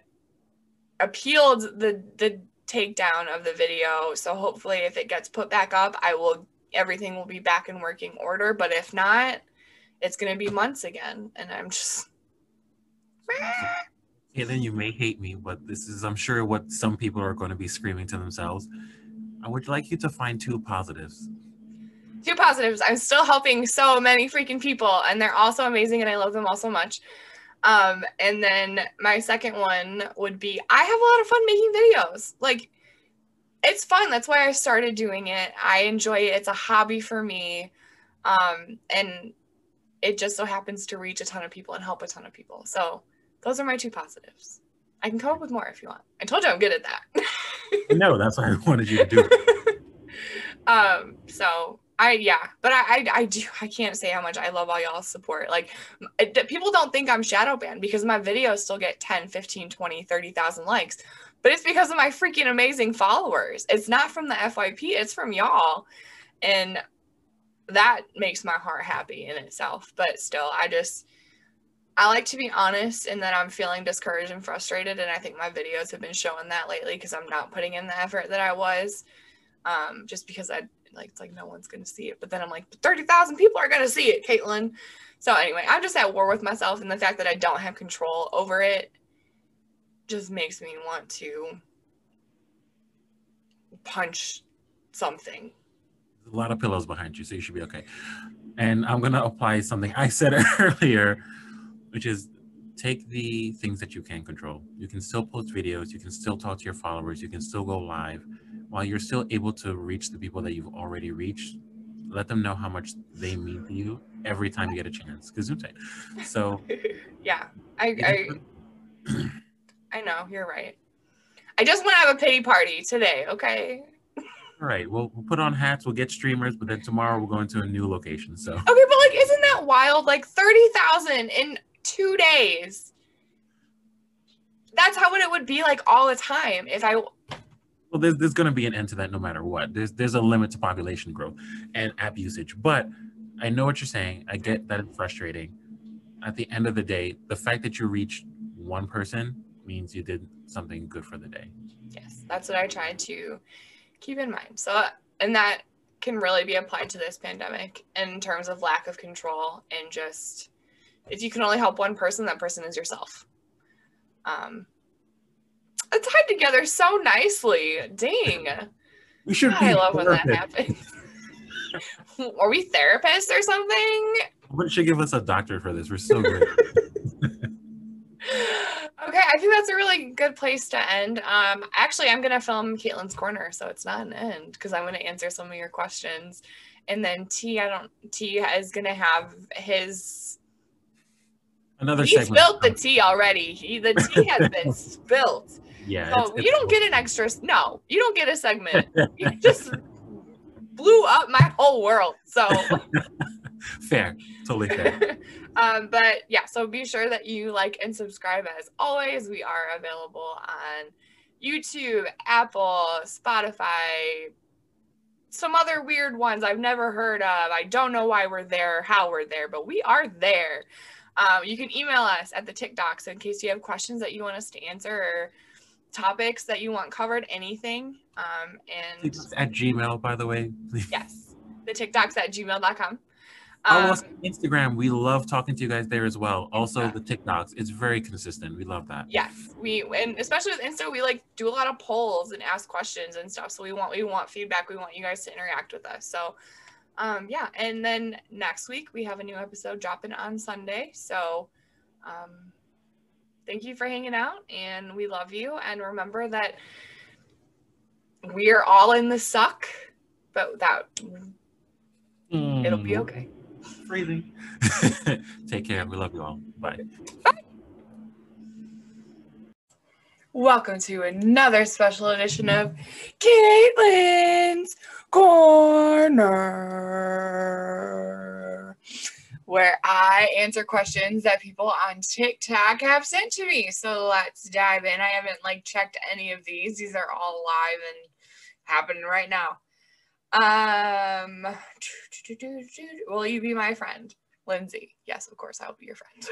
appealed the takedown of the video, so hopefully if it gets put back up, everything will be back in working order. But if not, it's gonna be months again, and I'm just Caitlin, you may hate me, but this is, I'm sure, what some people are going to be screaming to themselves. I would like you to find two positives. I'm still helping so many freaking people, and they're all so amazing, and I love them all so much. And then my second one would be, I have a lot of fun making videos. Like, it's fun. That's why I started doing it. I enjoy it. It's a hobby for me. And it just so happens to reach a ton of people and help a ton of people. So those are my two positives. I can come up with more if you want. I told you I'm good at that. No, that's why I wanted you to do it. I can't say how much I love all y'all's support. Like, people don't think I'm shadow banned because my videos still get 10, 15, 20, 30,000 likes, but it's because of my freaking amazing followers. It's not from the FYP, it's from y'all. And that makes my heart happy in itself. But still, I like to be honest, and that I'm feeling discouraged and frustrated. And I think my videos have been showing that lately, because I'm not putting in the effort that I was, just because it's like, no one's gonna see it. But then I'm like, 30,000 people are gonna see it, Caitlin. So anyway, I'm just at war with myself, and the fact that I don't have control over it just makes me want to punch something. A lot of pillows behind you, so you should be okay. And I'm going to apply something I said earlier, which is take the things that you can control. You can still post videos, you can still talk to your followers, you can still go live. While you're still able to reach the people that you've already reached, let them know how much they mean to you every time you get a chance. Gesundheit. So yeah, I know, you're right. I just want to have a pity party today, okay? All right, well, we'll put on hats, we'll get streamers, but then tomorrow we'll go into a new location, so. Okay, but like, isn't that wild? Like 30,000 in 2 days. That's how it would be like all the time if I... Well, there's going to be an end to that no matter what. There's a limit to population growth and app usage, but I know what you're saying. I get that it's frustrating. At the end of the day, the fact that you reached one person means you did something good for the day. Yes, that's what I try to keep in mind. So, and that can really be applied to this pandemic in terms of lack of control and just, if you can only help one person, that person is yourself. Tied together so nicely. Dang. We should be. I love when that happens. Are we therapists or something? Someone should give us a doctor for this. We're so good. Okay, I think that's a really good place to end. Actually, I'm going to film Caitlin's Corner, so it's not an end, because I'm going to answer some of your questions. And then T is going to have his... Another segment. He spilled the tea already. The tea has been spilt. Yeah, so it's, you don't get an extra, no, you don't get a segment. You just blew up my whole world, so. Fair, totally fair. But yeah, so be sure that you like and subscribe as always. We are available on YouTube, Apple, Spotify, some other weird ones I've never heard of. I don't know why we're there, how we're there, but we are there. You can email us at the TikToks in case you have questions that you want us to answer or topics that you want covered, anything. And it's at Gmail, by the way. Yes, the TikToks at gmail.com. Follow us on Instagram. We love talking to you guys there as well. Also, the TikToks. It's very consistent. We love that. Yes, and especially with Insta, we like do a lot of polls and ask questions and stuff. So we want feedback. We want you guys to interact with us. So. Yeah, and then next week we have a new episode dropping on Sunday. So thank you for hanging out, and we love you. And remember that we are all in the suck, but that it'll be okay. Freezing. Take care. We love you all. Bye. Bye. Welcome to another special edition of Caitlin's Corner, where I answer questions that people on TikTok have sent to me. So let's dive in. I haven't checked any of these. These are all live and happening right now. Will you be my friend, Lindsay? Yes, of course, I'll be your friend.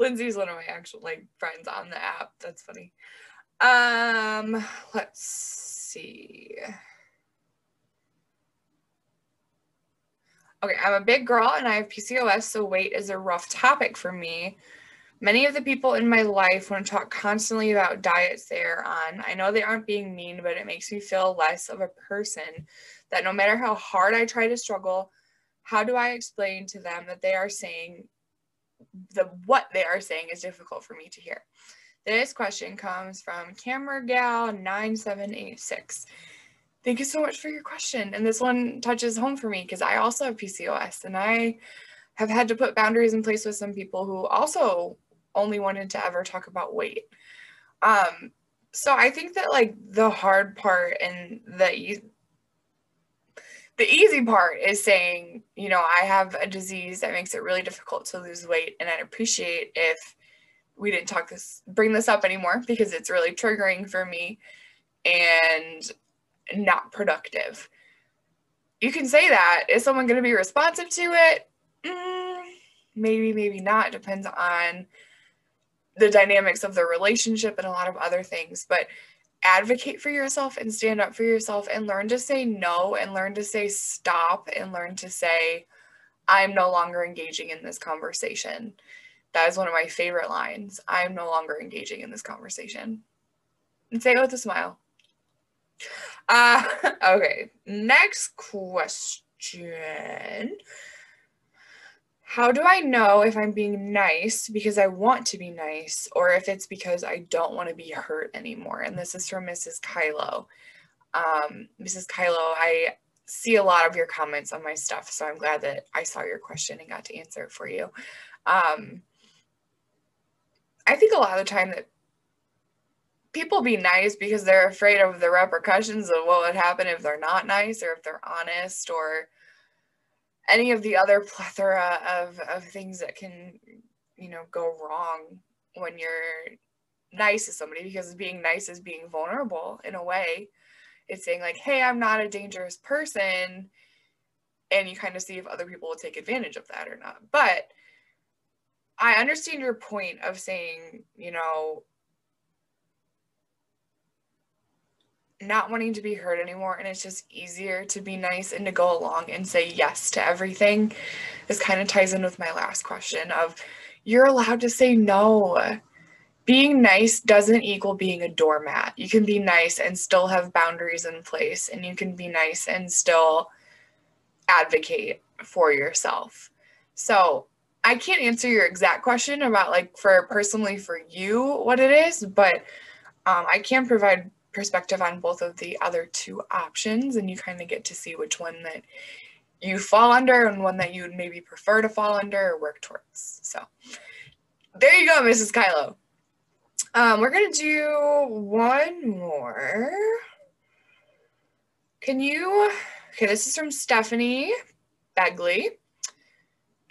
Lindsay's one of my actual friends on the app. That's funny. Let's see. Okay, I'm a big girl and I have PCOS, so weight is a rough topic for me. Many of the people in my life want to talk constantly about diets they are on. I know they aren't being mean, but it makes me feel less of a person, that no matter how hard I try to struggle, how do I explain to them that they are saying what they are saying is difficult for me to hear. This question comes from Camera Gal 9786. Thank you so much for your question. And this one touches home for me because I also have PCOS and I have had to put boundaries in place with some people who also only wanted to ever talk about weight. So I think that the hard part and the easy part is saying, you know, I have a disease that makes it really difficult to lose weight, and I'd appreciate if we didn't bring this up anymore because it's really triggering for me and not productive. You can say that. Is someone going to be responsive to it? Maybe, maybe not. Depends on the dynamics of the relationship and a lot of other things, but advocate for yourself and stand up for yourself and learn to say no and learn to say stop and learn to say, I'm no longer engaging in this conversation. That is one of my favorite lines. I'm no longer engaging in this conversation. And say it with a smile. Okay, next question. How do I know if I'm being nice because I want to be nice or if it's because I don't want to be hurt anymore? And this is from Mrs. Kylo. Mrs. Kylo, I see a lot of your comments on my stuff, so I'm glad that I saw your question and got to answer it for you. I think a lot of the time that people be nice because they're afraid of the repercussions of what would happen if they're not nice or if they're honest or any of the other plethora of things that can, you know, go wrong when you're nice to somebody, because being nice is being vulnerable in a way. It's saying like, hey, I'm not a dangerous person, and you kind of see if other people will take advantage of that or not. But I understand your point of saying, you know, not wanting to be hurt anymore, and it's just easier to be nice and to go along and say yes to everything. This kind of ties in with my last question of you're allowed to say no. Being nice doesn't equal being a doormat. You can be nice and still have boundaries in place, and you can be nice and still advocate for yourself. So I can't answer your exact question about like for personally for you what it is, but I can provide perspective on both of the other two options, and you kind of get to see which one that you fall under and one that you would maybe prefer to fall under or work towards. So there you go, Mrs. Kylo. We're gonna do one more. Okay, this is from Stephanie Begley.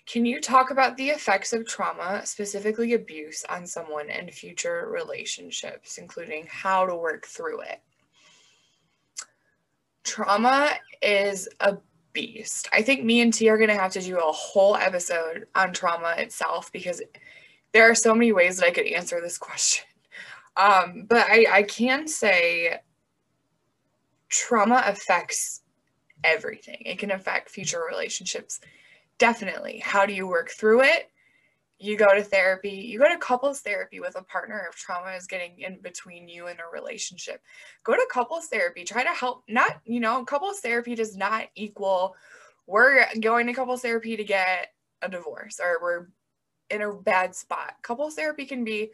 Can you talk about the effects of trauma, specifically abuse, on someone in future relationships, including how to work through it? Trauma is a beast. I think me and T are going to have to do a whole episode on trauma itself because there are so many ways that I could answer this question. But I can say trauma affects everything. It can affect future relationships. Definitely. How do you work through it? You go to therapy, you go to couples therapy with a partner if trauma is getting in between you and a relationship. Go to couples therapy, try to help. Not, you know, couples therapy does not equal we're going to couples therapy to get a divorce or we're in a bad spot. Couples therapy can be,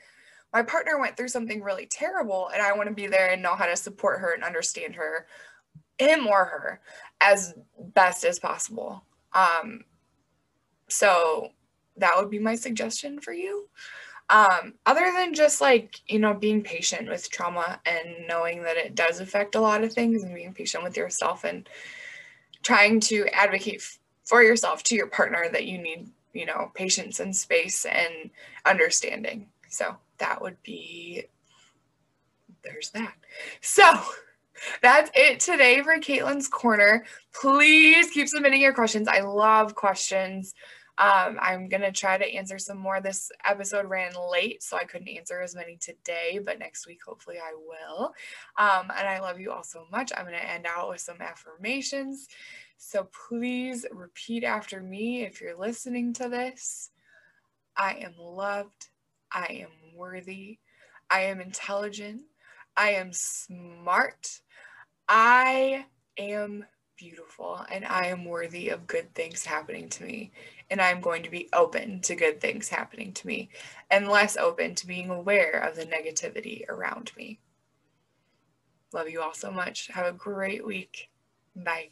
my partner went through something really terrible and I want to be there and know how to support her and understand her, him or her, as best as possible. So that would be my suggestion for you. Other than just like, you know, being patient with trauma and knowing that it does affect a lot of things and being patient with yourself and trying to advocate for yourself to your partner that you need, you know, patience and space and understanding. So that would be, there's that. So that's it today for Caitlin's Corner. Please keep submitting your questions. I love questions. I'm going to try to answer some more. This episode ran late, so I couldn't answer as many today, but next week, hopefully I will. And I love you all so much. I'm going to end out with some affirmations. So please repeat after me if you're listening to this. I am loved. I am worthy. I am intelligent. I am smart. I am beautiful, and I am worthy of good things happening to me, and I'm going to be open to good things happening to me and less open to being aware of the negativity around me. Love you all so much. Have a great week. Bye.